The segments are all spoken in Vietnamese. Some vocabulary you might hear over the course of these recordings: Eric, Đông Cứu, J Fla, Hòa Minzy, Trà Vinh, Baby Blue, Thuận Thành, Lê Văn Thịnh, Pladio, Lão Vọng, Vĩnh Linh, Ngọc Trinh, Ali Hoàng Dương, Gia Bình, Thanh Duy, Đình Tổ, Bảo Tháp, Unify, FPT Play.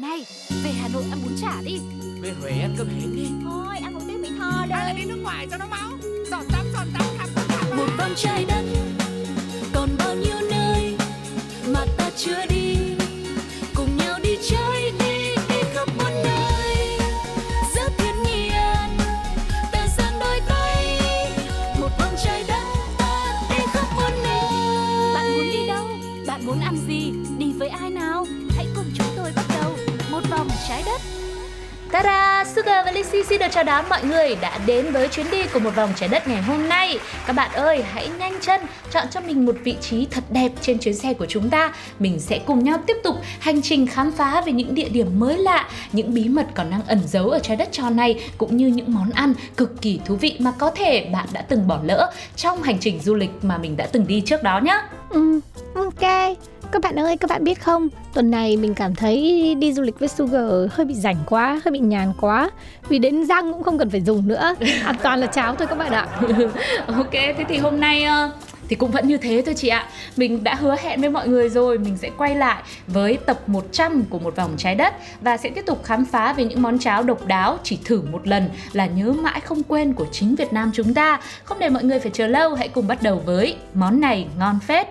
Này, về Hà Nội ăn bún chả đi. Về Huế ăn cơm hến đi. Thôi, ăn một tiếng Mỹ Tho đây. Hay là đi nước ngoài cho nó máu. Giọt tắm, khám. Một vòng trái đất, còn bao nhiêu nơi mà ta chưa đi. Cùng nhau đi chơi đi, đi khắp mọi nơi. Giữa thiên nhiên, ta dang đôi tay. Một vòng trái đất, ta đi khắp mọi nơi. Bạn muốn đi đâu? Bạn muốn ăn gì? Đi với ai nào? Hãy cùng chúng tôi bắt đầu một vòng trái đất. Ta-da! Sugar và Lixi xin được chào đón mọi người đã đến với chuyến đi của một vòng trái đất ngày hôm nay. Các bạn ơi, hãy nhanh chân chọn cho mình một vị trí thật đẹp trên chuyến xe của chúng ta. Mình sẽ cùng nhau tiếp tục hành trình khám phá về những địa điểm mới lạ, những bí mật còn đang ẩn giấu ở trái đất tròn này, cũng như những món ăn cực kỳ thú vị mà có thể bạn đã từng bỏ lỡ trong hành trình du lịch mà mình đã từng đi trước đó nhé. Ok. Các bạn ơi, các bạn biết không, tuần này mình cảm thấy đi du lịch với Sugar hơi bị rảnh quá, hơi bị nhàn quá. Vì đến răng cũng không cần phải dùng nữa, ăn toàn là cháo thôi các bạn ạ. Ok, thế thì hôm nay thì cũng vẫn như thế thôi chị ạ. Mình đã hứa hẹn với mọi người rồi, mình sẽ quay lại với tập 100 của một vòng trái đất và sẽ tiếp tục khám phá về những món cháo độc đáo chỉ thử một lần là nhớ mãi không quên của chính Việt Nam chúng ta. Không để mọi người phải chờ lâu, hãy cùng bắt đầu với món này ngon phết.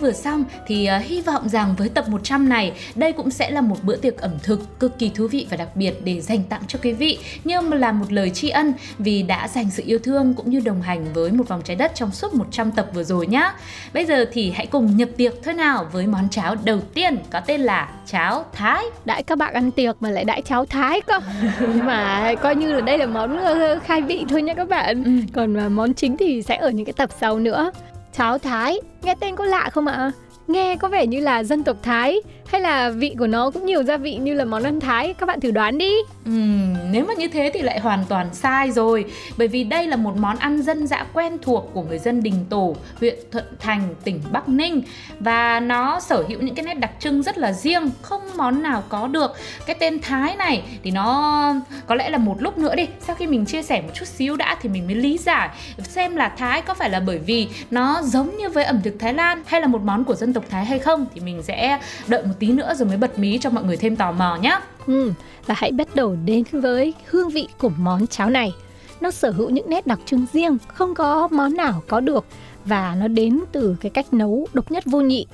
Vừa xong thì hy vọng rằng với tập 100 này, đây cũng sẽ là một bữa tiệc ẩm thực cực kỳ thú vị và đặc biệt để dành tặng cho quý vị, nhưng mà là một lời tri ân vì đã dành sự yêu thương cũng như đồng hành với một vòng trái đất trong suốt 100 tập vừa rồi nhá. Bây giờ thì hãy cùng nhập tiệc thôi nào với món cháo đầu tiên có tên là cháo Thái. Đãi các bạn ăn tiệc mà lại đãi cháo Thái cơ. Mà coi như là đây là món khai vị thôi nha các bạn. Còn món chính thì sẽ ở những cái tập sau nữa. Cháo Thái, nghe tên có lạ không ạ? Nghe có vẻ như là dân tộc Thái, hay là vị của nó cũng nhiều gia vị như là món ăn Thái, các bạn thử đoán đi. Nếu mà như thế thì lại hoàn toàn sai rồi, bởi vì đây là một món ăn dân dã quen thuộc của người dân Đình Tổ, huyện Thuận Thành, tỉnh Bắc Ninh, và nó sở hữu những cái nét đặc trưng rất là riêng, không món nào có được. Cái tên Thái này thì nó có lẽ là một lúc nữa đi, sau khi mình chia sẻ một chút xíu đã thì mình mới lý giải xem là Thái có phải là bởi vì nó giống như với ẩm thực Thái Lan hay là một món của dân tộc Thái hay không, thì mình sẽ đợi một tí nữa rồi mới bật mí cho mọi người thêm tò mò nhé. Và hãy bắt đầu đến với hương vị của món cháo này. Nó sở hữu những nét đặc trưng riêng, không có món nào có được, và nó đến từ cái cách nấu độc nhất vô nhị.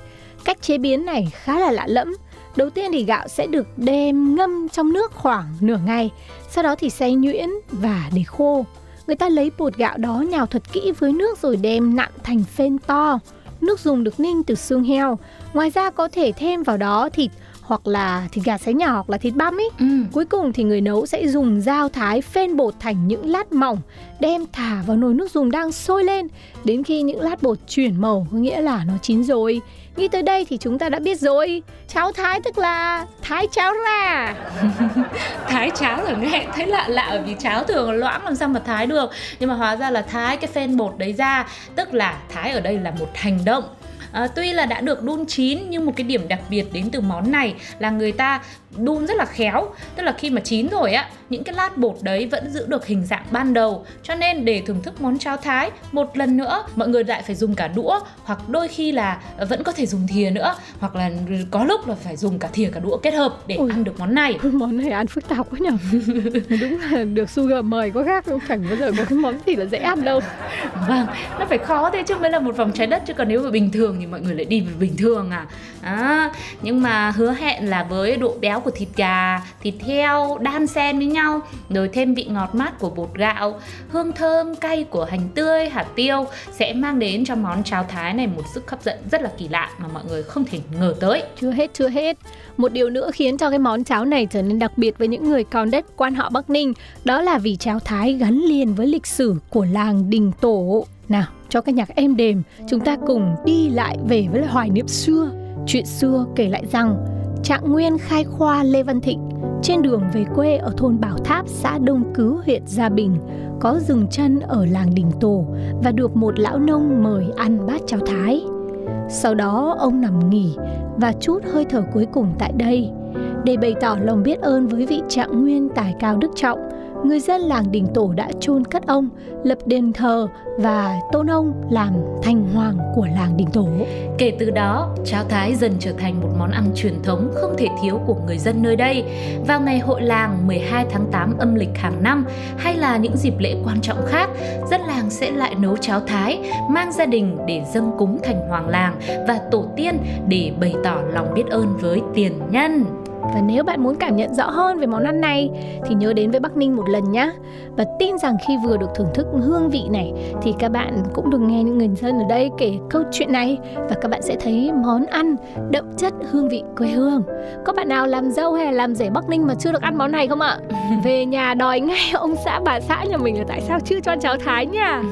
Cách chế biến này khá là lạ lẫm. Đầu tiên thì gạo sẽ được đem ngâm trong nước khoảng nửa ngày, sau đó thì xay nhuyễn và để khô. Người ta lấy bột gạo đó nhào thật kỹ với nước rồi đem nặn thành phên to. Nước dùng được ninh từ xương heo. Ngoài ra có thể thêm vào đó thịt, hoặc là thịt gà xé nhỏ, hoặc là thịt băm ấy. Cuối cùng thì người nấu sẽ dùng dao thái phên bột thành những lát mỏng, đem thả vào nồi nước dùng đang sôi lên đến khi những lát bột chuyển màu, có nghĩa là nó chín rồi. Nghĩ tới đây thì chúng ta đã biết rồi, cháo Thái tức là thái cháo ra. Thái cháo rồi, nghe thấy lạ lạ vì cháo thường là loãng làm sao mà thái được, nhưng mà hóa ra là thái cái phên bột đấy ra, tức là thái ở đây là một hành động. Tuy là đã được đun chín nhưng một cái điểm đặc biệt đến từ món này là người ta đun rất là khéo, tức là khi mà chín rồi á, những cái lát bột đấy vẫn giữ được hình dạng ban đầu. Cho nên để thưởng thức món cháo Thái một lần nữa, mọi người lại phải dùng cả đũa, hoặc đôi khi là vẫn có thể dùng thìa nữa, hoặc là có lúc là phải dùng cả thìa cả đũa kết hợp để ăn được món này. Món này ăn phức tạp quá nhở. Đúng là được Sugar mời có khác, chẳng bao giờ có cái món gì là dễ ăn đâu. Vâng, nó phải khó thế chứ mới là một vòng trái đất, chứ còn nếu mà bình thường thì mọi người lại đi về bình thường à. Nhưng mà hứa hẹn là với độ béo của thịt gà, thịt heo đan xen với nhau, rồi thêm vị ngọt mát của bột gạo, hương thơm cay của hành tươi, hạt tiêu sẽ mang đến cho món cháo Thái này một sức hấp dẫn rất là kỳ lạ mà mọi người không thể ngờ tới. Chưa hết. Một điều nữa khiến cho cái món cháo này trở nên đặc biệt với những người con đất quan họ Bắc Ninh, đó là vì cháo Thái gắn liền với lịch sử của làng Đình Tổ. Nào, cho cái nhạc êm đềm, chúng ta cùng đi lại về với hoài niệm xưa. Chuyện xưa kể lại rằng Trạng Nguyên khai khoa Lê Văn Thịnh trên đường về quê ở thôn Bảo Tháp, xã Đông Cứu, huyện Gia Bình, có dừng chân ở làng Đình Tổ và được một lão nông mời ăn bát cháo Thái. Sau đó ông nằm nghỉ và trút hơi thở cuối cùng tại đây. Để bày tỏ lòng biết ơn với vị Trạng Nguyên tài cao đức trọng, người dân làng Đình Tổ đã chôn cất ông, lập đền thờ và tôn ông làm thành hoàng của làng Đình Tổ. Kể từ đó, cháo Thái dần trở thành một món ăn truyền thống không thể thiếu của người dân nơi đây vào ngày hội làng 12 tháng 8 âm lịch hàng năm hay là những dịp lễ quan trọng khác. Dân làng sẽ lại nấu cháo Thái, mang gia đình để dâng cúng thành hoàng làng và tổ tiên để bày tỏ lòng biết ơn với tiền nhân. Và nếu bạn muốn cảm nhận rõ hơn về món ăn này thì nhớ đến với Bắc Ninh một lần nhé. Và tin rằng khi vừa được thưởng thức hương vị này thì các bạn cũng được nghe những người dân ở đây kể câu chuyện này, và các bạn sẽ thấy món ăn đậm chất hương vị quê hương. Có bạn nào làm dâu hay là làm rể Bắc Ninh mà chưa được ăn món này không ạ? Về nhà đòi ngay ông xã bà xã nhà mình là tại sao chưa cho cháo Thái nha.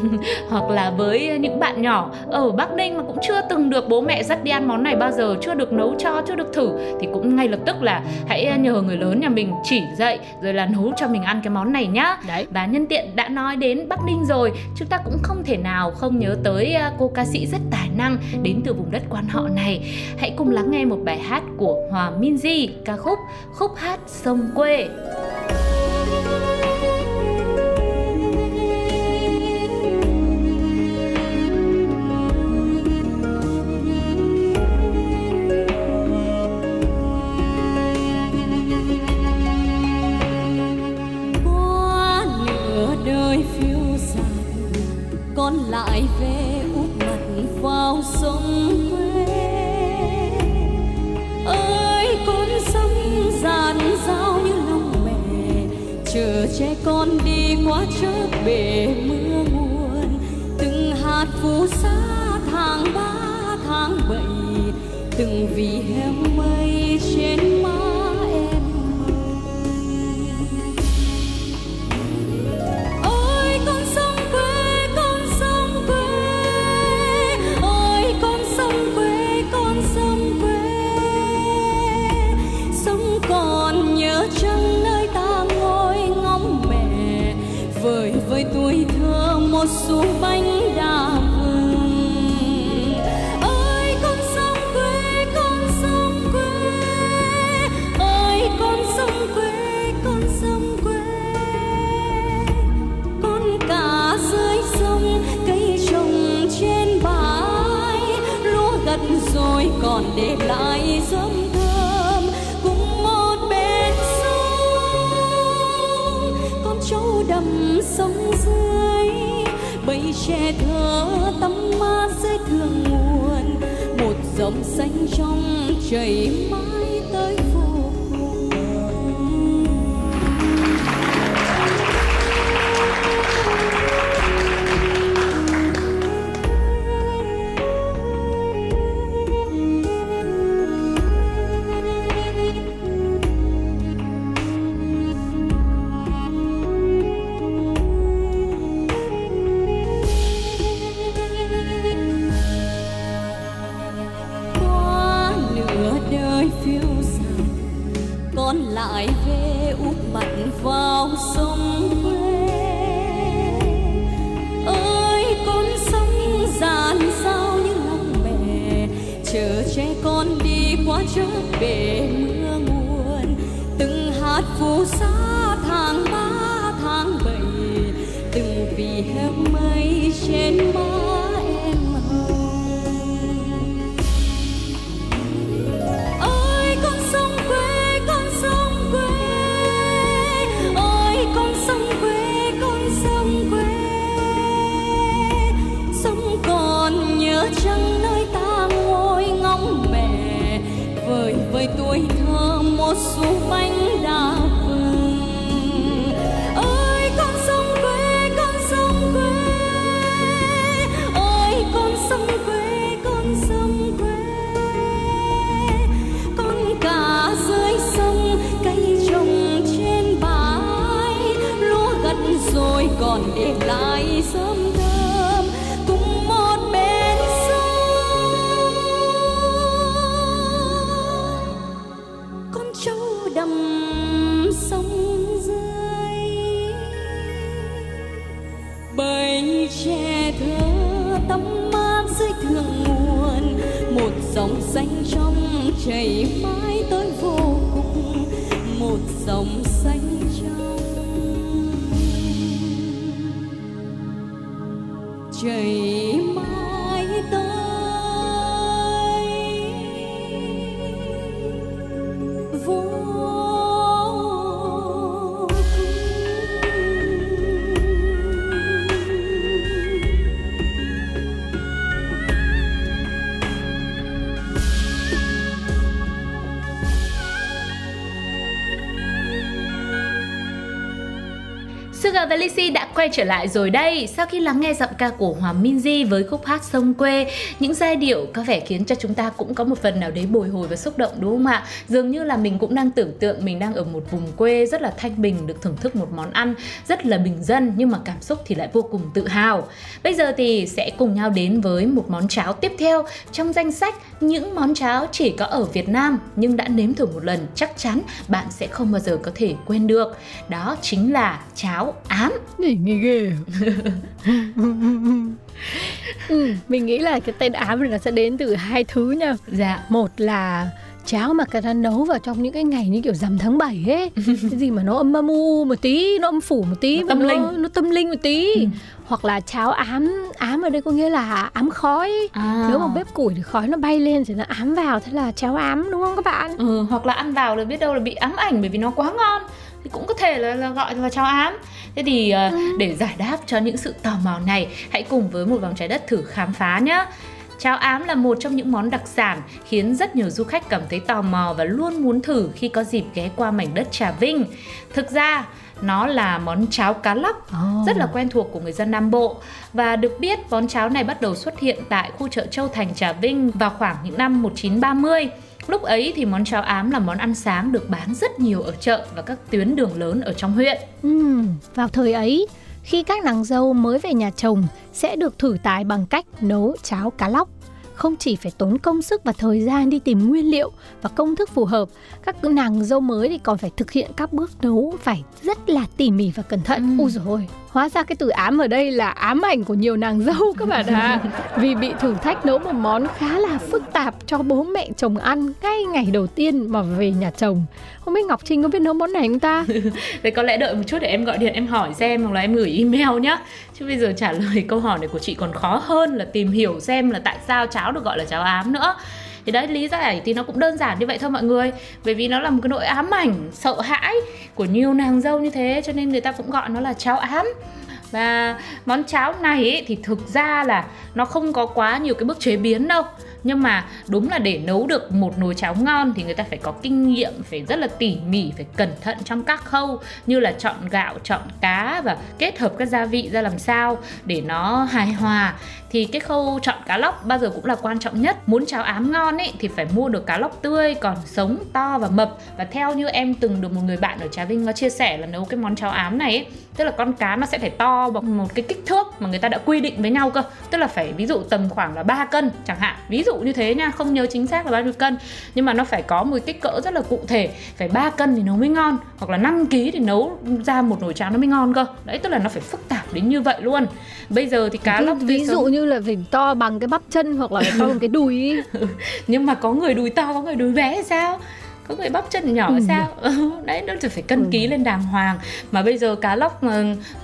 Hoặc là với những bạn nhỏ ở Bắc Ninh mà cũng chưa từng được bố mẹ dắt đi ăn món này bao giờ, chưa được nấu cho, chưa được thử, thì cũng ngay lập tức là hãy nhờ người lớn nhà mình chỉ dạy rồi là nấu cho mình ăn cái món này nhá. Đấy. Và nhân tiện đã nói đến Bắc Ninh rồi, chúng ta cũng không thể nào không nhớ tới cô ca sĩ rất tài năng đến từ vùng đất quan họ này. Hãy cùng lắng nghe một bài hát của Hòa Minzy, ca khúc Khúc Hát Sông Quê. Con lại về úp mặt vào sông quê ơi, con sông dạt dao như lòng mẹ chờ che con đi qua chớp bể mưa nguồn, từng hạt phù sa tháng 3 tháng 7 từng vì heo mây trên má. Tuổi thơ một xu bánh đa vừng ơi, con sông quê, con sông quê ơi, con sông quê, con sông quê, con cá dưới sông cây trồng trên bãi lúa gặt rồi còn để lại giống. Sông dưới bầy trẻ thơ tắm mát dưới thượng nguồn, một dòng xanh trong chảy mãi tới vô cùng. dòng xanh trong chảy mãi tới vô cùng, một dòng xanh trong chảy mãi tới vô cùng. Sugar và Lizzy đã quay trở lại rồi đây. Sau khi lắng nghe giọng ca của Hòa Minzy với khúc hát Sông Quê, những giai điệu có vẻ khiến cho chúng ta cũng có một phần nào đấy bồi hồi và xúc động, đúng không ạ? Dường như là mình cũng đang tưởng tượng mình đang ở một vùng quê rất là thanh bình, được thưởng thức một món ăn rất là bình dân, nhưng mà cảm xúc thì lại vô cùng tự hào. Bây giờ thì sẽ cùng nhau đến với một món cháo tiếp theo trong danh sách những món cháo chỉ có ở Việt Nam, nhưng đã nếm thử một lần chắc chắn bạn sẽ không bao giờ có thể quên được. Đó chính là cháo ám. Ghê. Mình nghĩ là cái tên ám này nó sẽ đến từ hai thứ nha. Dạ. Một là cháo mà người ta nấu vào trong những cái ngày như kiểu rằm tháng 7 ấy, cái gì mà nó âm âm u một tí, nó âm phủ một tí, nó tâm linh một tí. Hoặc là cháo ám ở đây có nghĩa là ám khói. Nếu mà bếp củi thì khói nó bay lên thì nó ám vào, thế là cháo ám, đúng không các bạn? Ừ, hoặc là ăn vào là biết đâu là bị ám ảnh bởi vì nó quá ngon, thì cũng có thể là gọi là cháo ám. Thế thì để giải đáp cho những sự tò mò này, hãy cùng với một vòng trái đất thử khám phá nhé. Cháo ám là một trong những món đặc sản khiến rất nhiều du khách cảm thấy tò mò và luôn muốn thử khi có dịp ghé qua mảnh đất Trà Vinh. Thực ra, nó là món cháo cá lóc rất là quen thuộc của người dân Nam Bộ. Và được biết, món cháo này bắt đầu xuất hiện tại khu chợ Châu Thành Trà Vinh vào khoảng những năm 1930. Lúc ấy thì món cháo ám là món ăn sáng được bán rất nhiều ở chợ và các tuyến đường lớn ở trong huyện. Vào thời ấy, khi các nàng dâu mới về nhà chồng sẽ được thử tài bằng cách nấu cháo cá lóc. Không chỉ phải tốn công sức và thời gian đi tìm nguyên liệu và công thức phù hợp, các nàng dâu mới thì còn phải thực hiện các bước nấu phải rất là tỉ mỉ và cẩn thận. Ôi dồi ôi, hóa ra cái từ ám ở đây là ám ảnh của nhiều nàng dâu các bạn ạ. Vì bị thử thách nấu một món khá là phức tạp cho bố mẹ chồng ăn ngay ngày đầu tiên mà về nhà chồng. Không biết Ngọc Trinh có biết nấu món này không ta? Vậy có lẽ đợi một chút để em gọi điện em hỏi xem, hoặc là em gửi email nhá. Chứ bây giờ trả lời câu hỏi này của chị còn khó hơn là tìm hiểu xem là tại sao cháo được gọi là cháo ám nữa. Thì đấy, lý giải thì nó cũng đơn giản như vậy thôi mọi người. Bởi vì nó là một cái nỗi ám ảnh, sợ hãi của nhiều nàng dâu như thế, cho nên người ta cũng gọi nó là cháo ám. Và món cháo này ấy, thì thực ra là nó không có quá nhiều cái bước chế biến đâu. Nhưng mà đúng là để nấu được một nồi cháo ngon thì người ta phải có kinh nghiệm, phải rất là tỉ mỉ, phải cẩn thận trong các khâu như là chọn gạo, chọn cá và kết hợp các gia vị ra làm sao để nó hài hòa. Thì cái khâu chọn cá lóc bao giờ cũng là quan trọng nhất. Muốn cháo ám ngon ấy thì phải mua được cá lóc tươi, còn sống, to và mập. Và theo như em từng được một người bạn ở Trà Vinh nó chia sẻ là nấu cái món cháo ám này ấy, tức là con cá nó sẽ phải to bằng một cái kích thước mà người ta đã quy định với nhau cơ. Tức là phải ví dụ tầm khoảng là 3 cân chẳng hạn, ví dụ như thế nha, không nhớ chính xác là bao nhiêu cân, nhưng mà nó phải có một kích cỡ rất là cụ thể, phải 3 cân thì nấu mới ngon, hoặc là 5 kg thì nấu ra một nồi cháo nó mới ngon cơ. Đấy, tức là nó phải phức tạp đến như vậy luôn. Bây giờ thì cá lóc ví dụ như là phải to bằng cái bắp chân hoặc là to bằng cái đùi. Nhưng mà có người đùi to, có người đùi bé hay sao? Có người bắp chân nhỏ sao? Đấy, nó phải cân ký lên đàng hoàng. Mà bây giờ cá lóc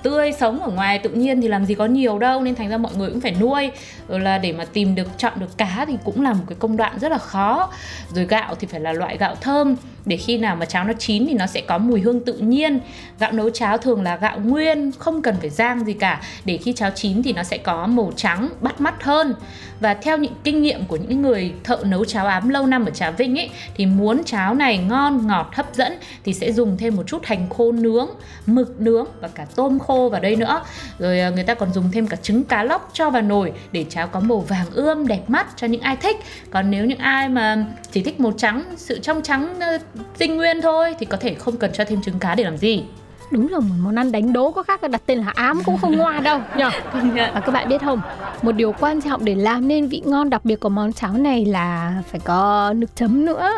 tươi sống ở ngoài tự nhiên thì làm gì có nhiều đâu, nên thành ra mọi người cũng phải nuôi. Rồi là để mà tìm được, chọn được cá thì cũng là một cái công đoạn rất là khó. Rồi gạo thì phải là loại gạo thơm, để khi nào mà cháo nó chín thì nó sẽ có mùi hương tự nhiên. Gạo nấu cháo thường là gạo nguyên, không cần phải rang gì cả, để khi cháo chín thì nó sẽ có màu trắng, bắt mắt hơn. Và theo những kinh nghiệm của những người thợ nấu cháo ám lâu năm ở Trà Vinh ấy, thì muốn cháo này ngon, ngọt, hấp dẫn thì sẽ dùng thêm một chút hành khô nướng, mực nướng và cả tôm khô vào đây nữa. Rồi người ta còn dùng thêm cả trứng cá lóc cho vào nồi để cháo có màu vàng ươm, đẹp mắt cho những ai thích. Còn nếu những ai mà chỉ thích màu trắng, sự trong trắng tinh nguyên thôi thì có thể không cần cho thêm trứng cá để làm gì. Đúng là một món ăn đánh đố, có khác đặt tên là ám cũng không ngoa đâu nhờ. Và các bạn biết không, một điều quan trọng để làm nên vị ngon đặc biệt của món cháo này là phải có nước chấm nữa.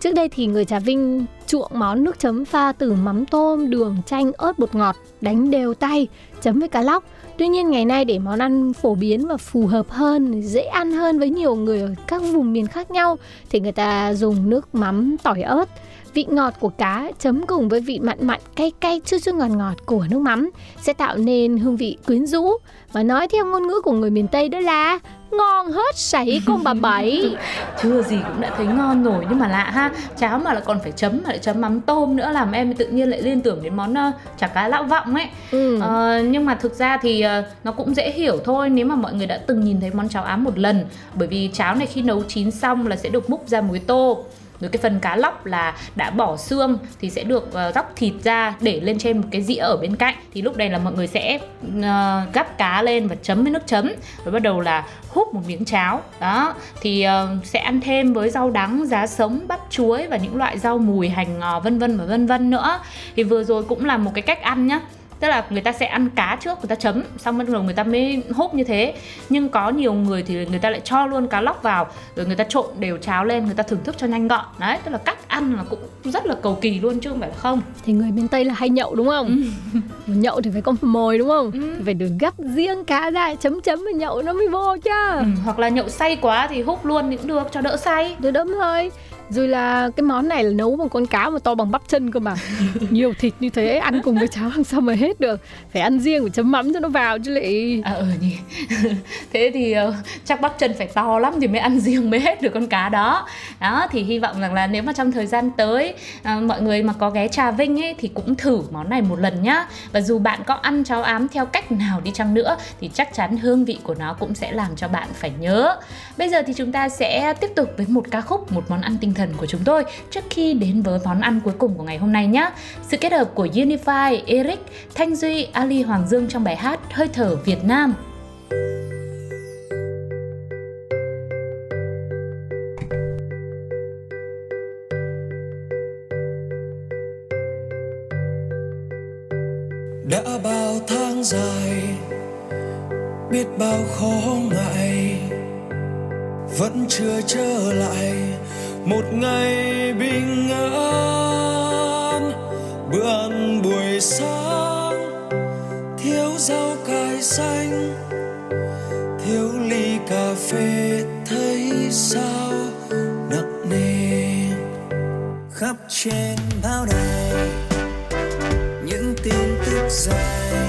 Trước đây thì người Trà Vinh chuộng món nước chấm pha từ mắm tôm, đường, chanh, ớt, bột ngọt, đánh đều tay, chấm với cá lóc. Tuy nhiên ngày nay để món ăn phổ biến và phù hợp hơn, dễ ăn hơn với nhiều người ở các vùng miền khác nhau thì người ta dùng nước mắm, tỏi ớt, vị ngọt của cá chấm cùng với vị mặn mặn, cay cay, chua chua ngọt ngọt của nước mắm sẽ tạo nên hương vị quyến rũ. Và nói theo ngôn ngữ của người miền Tây đó là ngon hết sảy con bà bảy. Chưa gì cũng đã thấy ngon rồi, nhưng mà lạ ha, cháo mà lại còn phải chấm, mà lại chấm mắm tôm nữa, làm em tự nhiên lại liên tưởng đến món chả cá Lão Vọng ấy. Nhưng mà thực ra thì nó cũng dễ hiểu thôi nếu mà mọi người đã từng nhìn thấy món cháo Ám một lần, bởi vì cháo này khi nấu chín xong là sẽ được múc ra muối tô. Rồi cái phần cá lóc là đã bỏ xương thì sẽ được róc thịt ra để lên trên một cái dĩa ở bên cạnh. Thì lúc này là mọi người sẽ gắp cá lên và chấm với nước chấm, rồi bắt đầu là húp một miếng cháo. Đó, thì sẽ ăn thêm với rau đắng, giá sống, bắp chuối và những loại rau mùi, hành ngò vân vân nữa. Thì vừa rồi cũng là một cái cách ăn nhá, tức là người ta sẽ ăn cá trước, người ta chấm xong bắt đầu người ta mới húp như thế. Nhưng có nhiều người thì người ta lại cho luôn cá lóc vào, rồi người ta trộn đều cháo lên, người ta thưởng thức cho nhanh gọn. Đấy, tức là cách ăn là cũng rất là cầu kỳ luôn chứ không phải là không. Thì người miền Tây là hay nhậu đúng không? Nhậu thì phải có mồi đúng không? Phải được gắp riêng cá ra, chấm và nhậu nó mới vô chứ. Hoặc là nhậu say quá thì húp luôn cũng được cho đỡ say. Đúng thôi. Rồi là cái món này là nấu bằng con cá mà to bằng bắp chân cơ mà. Nhiều thịt như thế ăn cùng với cháo ăn sao mà hết được. Phải ăn riêng phải chấm mắm cho nó vào chứ lại. Nhỉ. Thế thì chắc bắp chân phải to lắm thì mới ăn riêng mới hết được con cá đó. Đó thì hy vọng rằng là nếu mà trong thời gian tới mọi người mà có ghé Trà Vinh ấy thì cũng thử món này một lần nhá. Và dù bạn có ăn cháo Ám theo cách nào đi chăng nữa thì chắc chắn hương vị của nó cũng sẽ làm cho bạn phải nhớ. Bây giờ thì chúng ta sẽ tiếp tục với một ca khúc, một món ăn tinh thần của chúng tôi trước khi đến với món ăn cuối cùng của ngày hôm nay nhé. Sự kết hợp của Unify, Eric, Thanh Duy, Ali Hoàng Dương trong bài hát Hơi thở Việt Nam. Đã bao tháng dài, biết bao khó ngại, vẫn chưa trở lại một ngày bình an. Bữa ăn buổi sáng thiếu rau cải xanh, thiếu ly cà phê thấy sao nặng nề. Khắp trên báo đài những tin tức dài,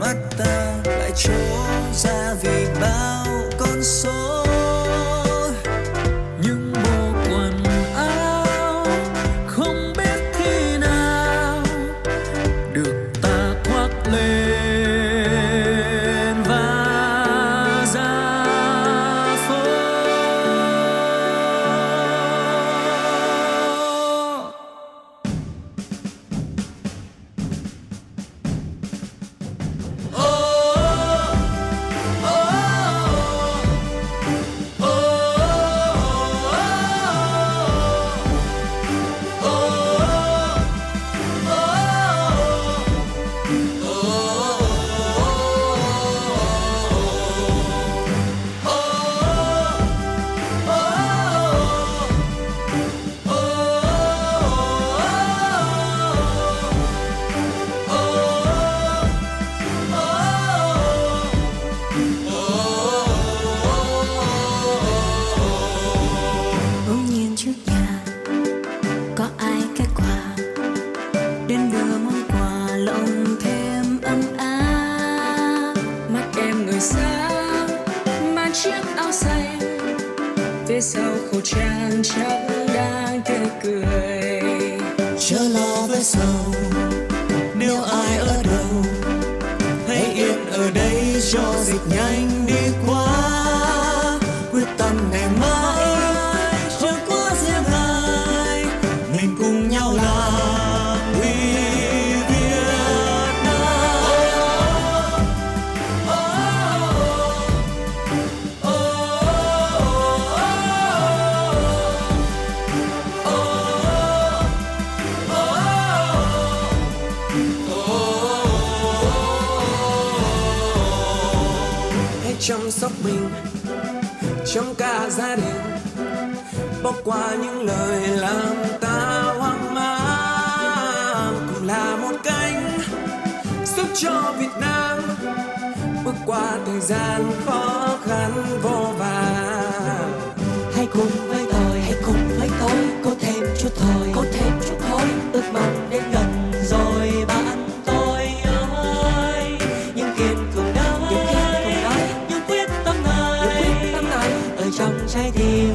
mắt ta lại trố ra vì bao con số. Chăm sóc mình trong cả gia đình, bỏ qua những lời làm ta hoang mang, cũng là một cách giúp cho Việt Nam qua thời gian khó khăn vô vàn. Hãy cùng với tôi, hãy cùng với tôi, có thêm chút thôi, có thêm chút thôi. Ước mong đến gần rồi bạn tôi ơi, nhưng kiên cường đó, nhưng quyết tâm này, ở trong trái tim.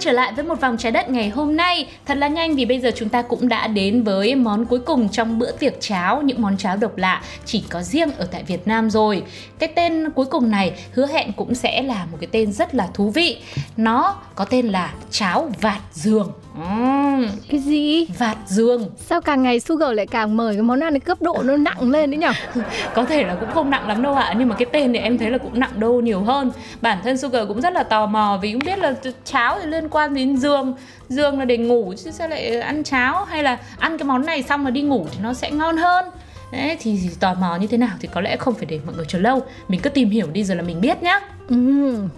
Trở lại với một vòng trái đất ngày hôm nay thật là nhanh, vì bây giờ chúng ta cũng đã đến với món cuối cùng trong bữa tiệc cháo, những món cháo độc lạ chỉ có riêng ở tại Việt Nam rồi. Cái tên cuối cùng này hứa hẹn cũng sẽ là một cái tên rất là thú vị. Nó có tên là cháo vạt giường. Cái gì? Vạt giường. Sao càng ngày Sugar lại càng mời cái món ăn này cấp độ nó nặng lên đấy nhở? Có thể là cũng không nặng lắm đâu ạ, nhưng mà cái tên này em thấy là cũng nặng đô nhiều hơn. Bản thân Sugar cũng rất là tò mò vì cũng biết là cháo thì liên quan đến giường. Giường là để ngủ chứ sao lại ăn cháo, hay là ăn cái món này xong rồi đi ngủ thì nó sẽ ngon hơn. Đấy, thì tò mò như thế nào thì có lẽ không phải để mọi người chờ lâu. Mình cứ tìm hiểu đi rồi là mình biết nhá.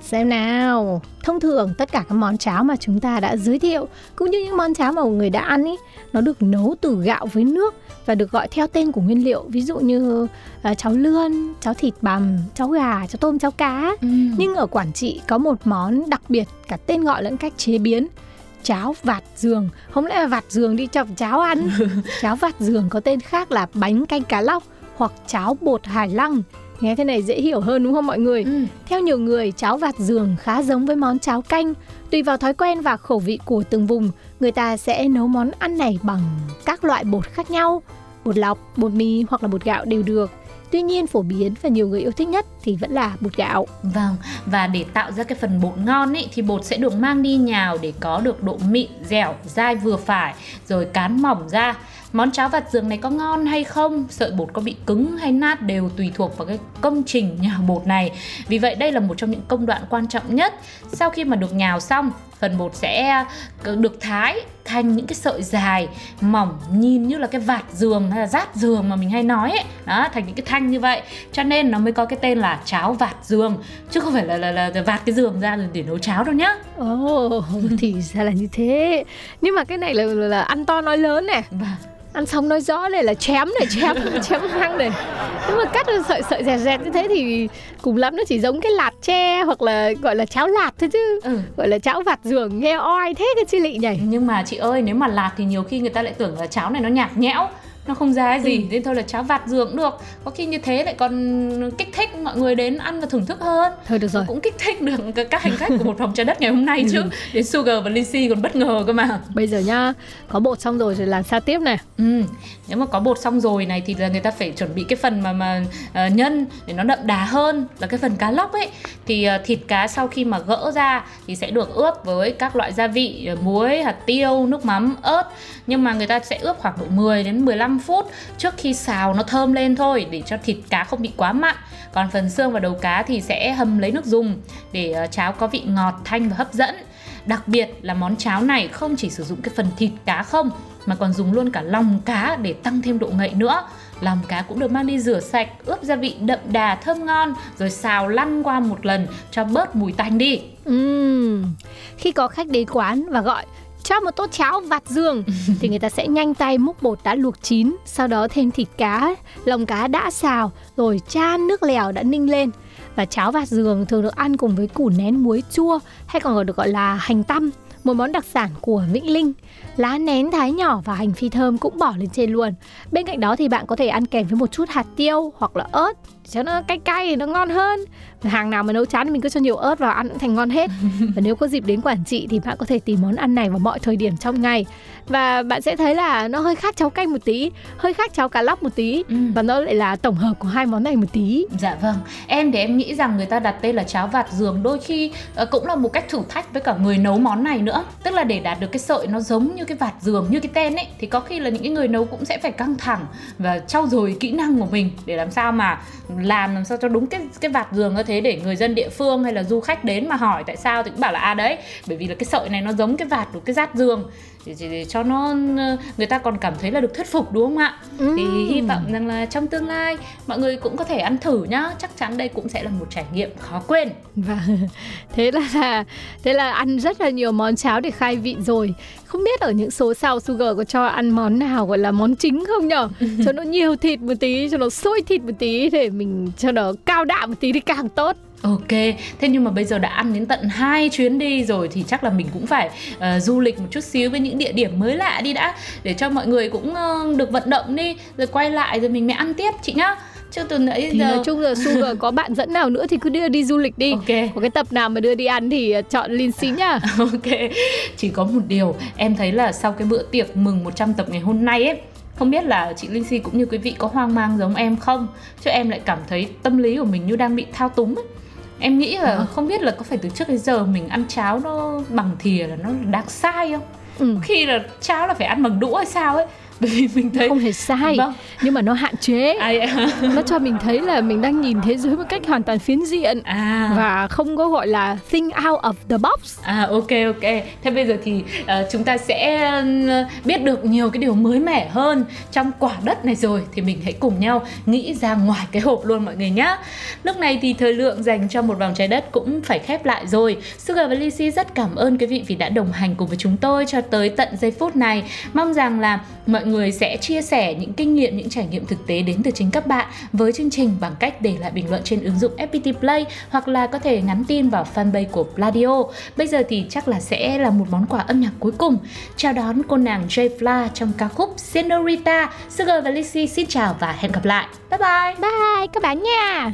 Xem nào. Thông thường tất cả các món cháo mà chúng ta đã giới thiệu, cũng như những món cháo mà mọi người đã ăn ý, nó được nấu từ gạo với nước và được gọi theo tên của nguyên liệu. Ví dụ như cháo lươn, cháo thịt bằm, cháo gà, cháo tôm, cháo cá. Nhưng ở Quảng Trị có một món đặc biệt cả tên gọi lẫn cách chế biến: cháo vạt giường. Không lẽ là vạt giường đi chọc cháo ăn? Cháo vạt giường có tên khác là bánh canh cá lóc hoặc cháo bột hải lăng. Nghe thế này dễ hiểu hơn đúng không mọi người? Theo nhiều người, cháo vạt giường khá giống với món cháo canh. Tùy vào thói quen và khẩu vị của từng vùng, người ta sẽ nấu món ăn này bằng các loại bột khác nhau. Bột lọc, bột mì hoặc là bột gạo đều được. Tuy nhiên phổ biến và nhiều người yêu thích nhất thì vẫn là bột gạo. Vâng, và để tạo ra cái phần bột ngon ấy, thì bột sẽ được mang đi nhào để có được độ mịn, dẻo, dai vừa phải, rồi cán mỏng ra. Món cháo vạt giường này có ngon hay không, sợi bột có bị cứng hay nát đều tùy thuộc vào cái công trình nhào bột này. Vì vậy đây là một trong những công đoạn quan trọng nhất. Sau khi mà được nhào xong, phần bột sẽ được thái thành những cái sợi dài, mỏng, nhìn như là cái vạt giường hay là rát giường mà mình hay nói ấy. Đó, thành những cái thanh như vậy. Cho nên nó mới có cái tên là cháo vạt giường, chứ không phải là vạt cái giường ra rồi để nấu cháo đâu nhá. Thì ra là như thế. Nhưng mà cái này là ăn to nói lớn này. Vâng. Ăn xong nói rõ này là chém hăng này. Nếu mà cắt sợi dẹt như thế thì cùng lắm nó chỉ giống cái lạt tre hoặc là gọi là cháo lạt thôi chứ. Gọi là cháo vạt giường nghe oai thế cái chị Lị nhỉ. Nhưng mà chị ơi, nếu mà lạt thì nhiều khi người ta lại tưởng là cháo này nó nhạt nhẽo, nó không ra cái gì, nên thôi là cháo vạt giường cũng được. Có khi như thế lại còn kích thích mọi người đến ăn và thưởng thức hơn. Thôi được rồi. Cũng kích thích được các hành khách của một vòng trái đất ngày hôm nay chứ. Đến Sugar và Lizzy còn bất ngờ cơ mà. Bây giờ nhá, có bột xong rồi làm sao tiếp này? Nếu mà có bột xong rồi này thì là người ta phải chuẩn bị cái phần mà nhân để nó đậm đà hơn, là cái phần cá lóc ấy. Thì thịt cá sau khi mà gỡ ra thì sẽ được ướp với các loại gia vị, muối, hạt tiêu, nước mắm, ớt. Nhưng mà người ta sẽ ướp khoảng độ 10 đến 15 phút trước khi xào nó thơm lên thôi, để cho thịt cá không bị quá mặn. Còn phần xương và đầu cá thì sẽ hầm lấy nước dùng để cháo có vị ngọt, thanh và hấp dẫn. Đặc biệt là món cháo này không chỉ sử dụng cái phần thịt cá không, mà còn dùng luôn cả lòng cá để tăng thêm độ ngậy nữa. Lòng cá cũng được mang đi rửa sạch, ướp gia vị đậm đà thơm ngon, rồi xào lăn qua một lần cho bớt mùi tanh đi. Khi có khách đến quán và gọi cho một tô cháo vạt giường thì người ta sẽ nhanh tay múc bột đã luộc chín, sau đó thêm thịt cá, lòng cá đã xào, rồi chan nước lèo đã ninh lên. Và cháo vạt giường thường được ăn cùng với củ nén muối chua, hay còn được gọi là hành tăm, một món đặc sản của Vĩnh Linh. Lá nén thái nhỏ và hành phi thơm cũng bỏ lên trên luôn. Bên cạnh đó thì bạn có thể ăn kèm với một chút hạt tiêu hoặc là ớt cho nó cay cay thì nó ngon hơn. Hàng nào mà nấu chán thì mình cứ cho nhiều ớt vào ăn cũng thành ngon hết. Và nếu có dịp đến Quảng Trị thì bạn có thể tìm món ăn này vào mọi thời điểm trong ngày. Và bạn sẽ thấy là nó hơi khác cháo canh một tí, hơi khác cháo cá lóc một tí. Và nó lại là tổng hợp của hai món này một tí. Dạ vâng, em thì em nghĩ rằng người ta đặt tên là cháo vạt giường đôi khi cũng là một cách thử thách với cả người nấu món này nữa. Tức là để đạt được cái sợi nó giống như cái vạt giường, như cái tên ấy, thì có khi là những cái người nấu cũng sẽ phải căng thẳng và trau dồi kỹ năng của mình để làm sao mà làm sao cho đúng cái vạt giường như thế, để người dân địa phương hay là du khách đến mà hỏi tại sao thì cũng bảo là à đấy, bởi vì là cái sợi này nó giống cái vạt của cái dát giường, để cho nó người ta còn cảm thấy là được thuyết phục, đúng không ạ? Thì hy vọng rằng là trong tương lai mọi người cũng có thể ăn thử nhá, chắc chắn đây cũng sẽ là một trải nghiệm khó quên. Và thế là ăn rất là nhiều món cháo để khai vị rồi. Không biết ở những số sau Sugar có cho ăn món nào gọi là món chính không nhở? Cho nó nhiều thịt một tí, cho nó sôi thịt một tí, để mình cho nó cao đạm một tí thì càng tốt. Ok, thế nhưng mà bây giờ đã ăn đến tận 2 chuyến đi rồi thì chắc là mình cũng phải du lịch một chút xíu với những địa điểm mới lạ đi đã, để cho mọi người cũng được vận động đi, rồi quay lại rồi mình mới ăn tiếp chị nhá. Chứ từ nãy giờ nói chung là Sugar có bạn dẫn nào nữa thì cứ đưa đi du lịch đi. Okay. Có cái tập nào mà đưa đi ăn thì chọn Linh Xí nhá. Ok, chỉ có một điều em thấy là sau cái bữa tiệc mừng 100 tập ngày hôm nay ấy, không biết là chị Linh Si cũng như quý vị có hoang mang giống em không, chứ em lại cảm thấy tâm lý của mình như đang bị thao túng ấy. Em nghĩ là không biết là có phải từ trước đến giờ mình ăn cháo nó bằng thìa là nó đáng sai không? Khi là cháo là phải ăn bằng đũa hay sao ấy, bởi vì mình thấy không hề sai, nhưng mà nó hạn chế. Nó cho mình thấy là mình đang nhìn thế giới một cách hoàn toàn phiến diện và không có gọi là think out of the box. Ok. Thế bây giờ thì chúng ta sẽ biết được nhiều cái điều mới mẻ hơn trong quả đất này rồi, thì mình hãy cùng nhau nghĩ ra ngoài cái hộp luôn mọi người nhá. Lúc này thì thời lượng dành cho một vòng trái đất cũng phải khép lại rồi. Sugar và Lizzy rất cảm ơn quý vị vì đã đồng hành cùng với chúng tôi cho tới tận giây phút này. Mong rằng là mọi người sẽ chia sẻ những kinh nghiệm, những trải nghiệm thực tế đến từ chính các bạn với chương trình bằng cách để lại bình luận trên ứng dụng FPT Play, hoặc là có thể nhắn tin vào fanpage của Pladio. Bây giờ thì chắc là sẽ là một món quà âm nhạc cuối cùng, chào đón cô nàng J Fla trong ca khúc Senorita. Sugar và Lizzy xin chào và hẹn gặp lại. Bye bye. Bye các bạn nha.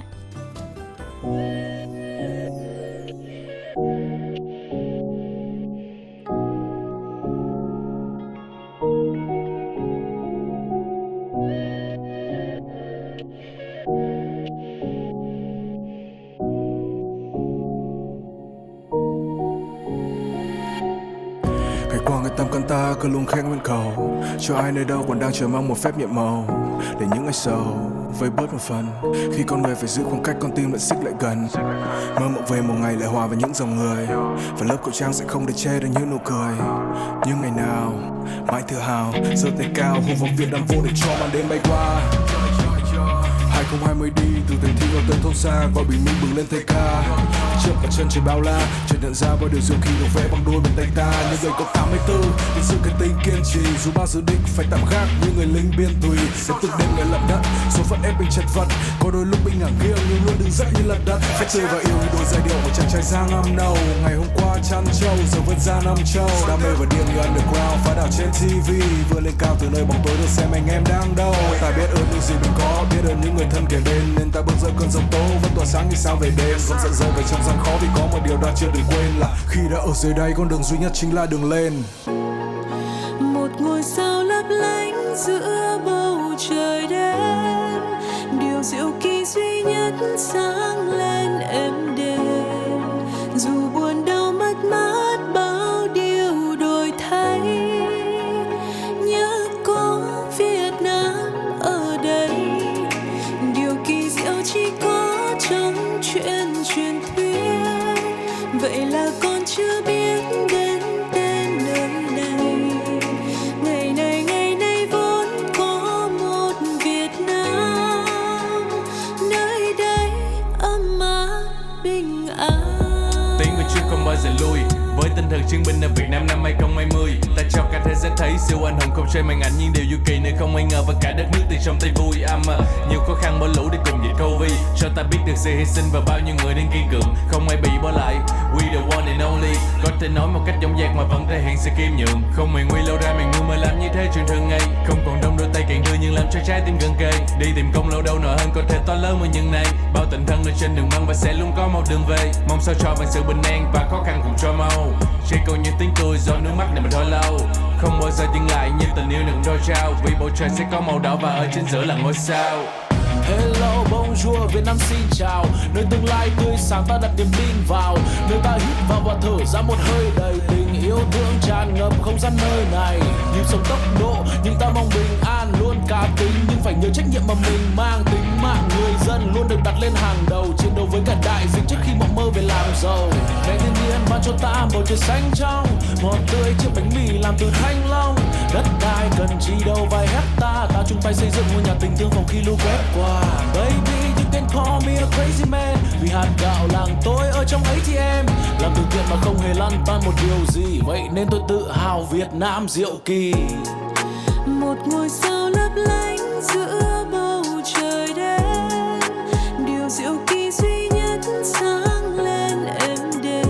Ta cứ luôn khẽ nguyện cầu cho ai nơi đâu còn đang chờ mong một phép nhiệm màu, để những ngày sầu vơi bớt một phần. Khi con người phải giữ khoảng cách, con tim lại xích lại gần. Mơ mộng về một ngày lại hòa với những dòng người, và lớp khẩu trang sẽ không để che được những nụ cười. Những ngày nào mãi tự hào, giơ tay cao hô vọng Việt Nam vô địch cho màn đêm bay qua. 2020 đi từ thành thị vào tới thôn xa, gọi bình minh bừng lên thay ca. Chợt cả chân trời bao la, chợt nhận ra bao điều diệu kỳ được vẽ bằng đôi bàn tay ta. Những người có 84 vì sự kiên tinh kiên trì, dù bao dự định phải tạm gác như người lính biên tùy. Đến từng đêm người lận đận, số phận ép mình chật vật, có đôi lúc mình ngả nghiêng nhưng luôn đứng dậy như lật đất. Phải tươi và yêu như đôi giai điệu của chàng trai da ngăm nâu, ngày hôm qua chăn trâu giờ vẫn ra năm châu. Đam mê và điên như underground phá đảo trên TV, vừa lên cao từ nơi bóng tối được xem anh em đang đâu. Ta biết ơn những gì mình có, biết ơn những người thân kề bên, nên ta bước giữa cơn giông tố vẫn tỏa sáng như sao về đêm. Không sợ rơi về trong gian khó vì có một điều ta chưa đừng quên là khi đã ở dưới đây con đường duy nhất chính là đường lên. Một ngôi sao lấp lánh giữa bầu trời đêm, điều diệu kỳ duy nhất sáng lên êm đềm. Dù buồn đau mất mát bao điều đổi thay, nhớ có Việt Nam ở đây. Điều kỳ diệu chỉ có trong chuyện truyền thuyết, vậy là con chưa biết đến tên nước này. Ngày này ngày nay vốn có một Việt Nam, nơi đây ấm áp bình an. Tiếng người chưa không bao giờ lui, với tinh thần chiến binh ở Việt Nam năm 2020, ta cho cả thế giới thấy siêu anh hùng không chơi màn ảnh nhưng điều du kỳ nơi không ai ngờ, và cả đất nước từ trong tay vui âm. Nhiều khó khăn bỏ lũ để cùng dịch Covid, cho ta biết được sự hy sinh và bao nhiêu người đang kiên cường, không ai bị bỏ lại. We the one and only, có thể nói một cách dõng dạc mà vẫn thể hiện sự khiêm nhường. Không mày nguy lâu ra mày ngu mà làm như thế chuyện thường ngày, không còn đông đôi tay càng đưa nhưng làm cho trái tim gần kề. Đi tìm công lâu đâu nợ hơn có thể to lớn hơn những này, bao tình thân ở trên đường băng và sẽ luôn có một đường về. Mong sao cho bằng sự bình an và khó khăn cùng cho mau. Chỉ còn những tiếng cười do nước mắt này mà thôi lâu, không bao giờ dừng lại như tình yêu đừng đôi trao, vì bầu trời sẽ có màu đỏ và ở trên giữa là ngôi sao. Hello, bonjour, Việt Nam xin chào. Nơi tương lai tươi sáng ta đặt niềm tin vào. Nơi ta hít vào và thở ra một hơi đầy tình yêu thương tràn ngập không gian nơi này. Nhịp sống tốc độ, nhưng ta mong bình an luôn cá tính, nhưng phải nhớ trách nhiệm mà mình mang. Tính mạng người dân luôn được đặt lên hàng đầu, chiến đấu với cả đại dịch trước khi mộng mơ về làm giàu. Ngày thiên nhiên ban cho ta bầu trời xanh trong, ngọt tươi chiếc bánh mì làm từ thanh long. Đất đai cần chi đâu vài hectare, ta chung tay xây dựng ngôi nhà tình thương phòng khi lũ quét qua. Baby, you can call me a crazy man, vì hạt gạo làng tôi ở trong ATM. Làm từ thiện mà không hề lăn tăn một điều gì, vậy nên tôi tự hào Việt Nam diệu kỳ. Một ngôi sao lấp lánh giữa bầu trời đêm, điều diệu kỳ duy nhất sáng lên êm đềm.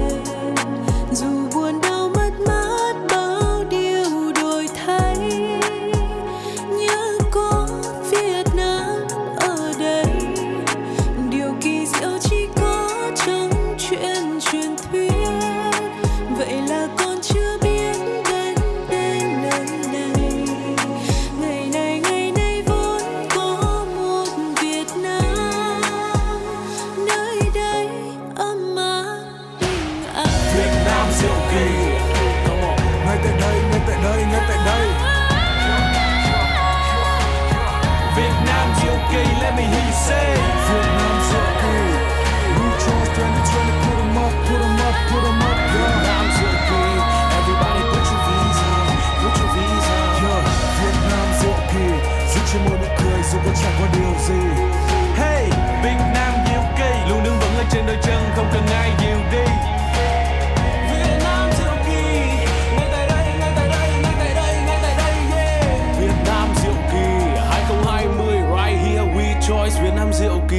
Dù buồn đau mất mát bao điều đổi thay, nhớ có Việt Nam ở đây. Điều kỳ diệu chỉ có trong chuyện truyền thuyết, vậy là con chưa biết. Let me hear you say Vietnam's okay. Neutrons trying to put 'em up, put 'em up, put 'em up. Vietnam's okay. Everybody put your visa on. Yeah, Vietnam's okay. Giữ cho môi nụ cười dù có chẳng có điều gì. Hey, Việt Nam diệu kỳ luôn đứng vững ở trên đôi chân không cần ai dìu đi. Vietnam's okay. Ngay tại đây, ngay tại đây, ngay tại đây, ngay tại đây. Yeah. Vietnam diệu kỳ 2020. Choice Việt Nam diệu kỳ.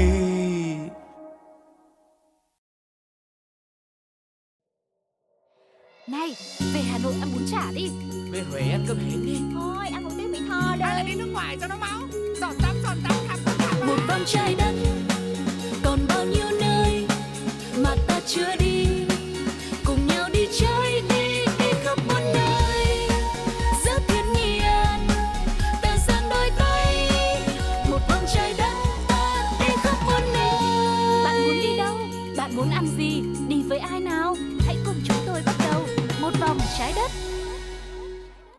Này, về Hà Nội ăn bún chả đi. Về Huế ăn cơm hến đi. Thôi, ăn một tiếng Mỹ Tho đây. Hay là đi nước ngoài cho nó máu. Giọt tắm, khám. Một vòng trời đất.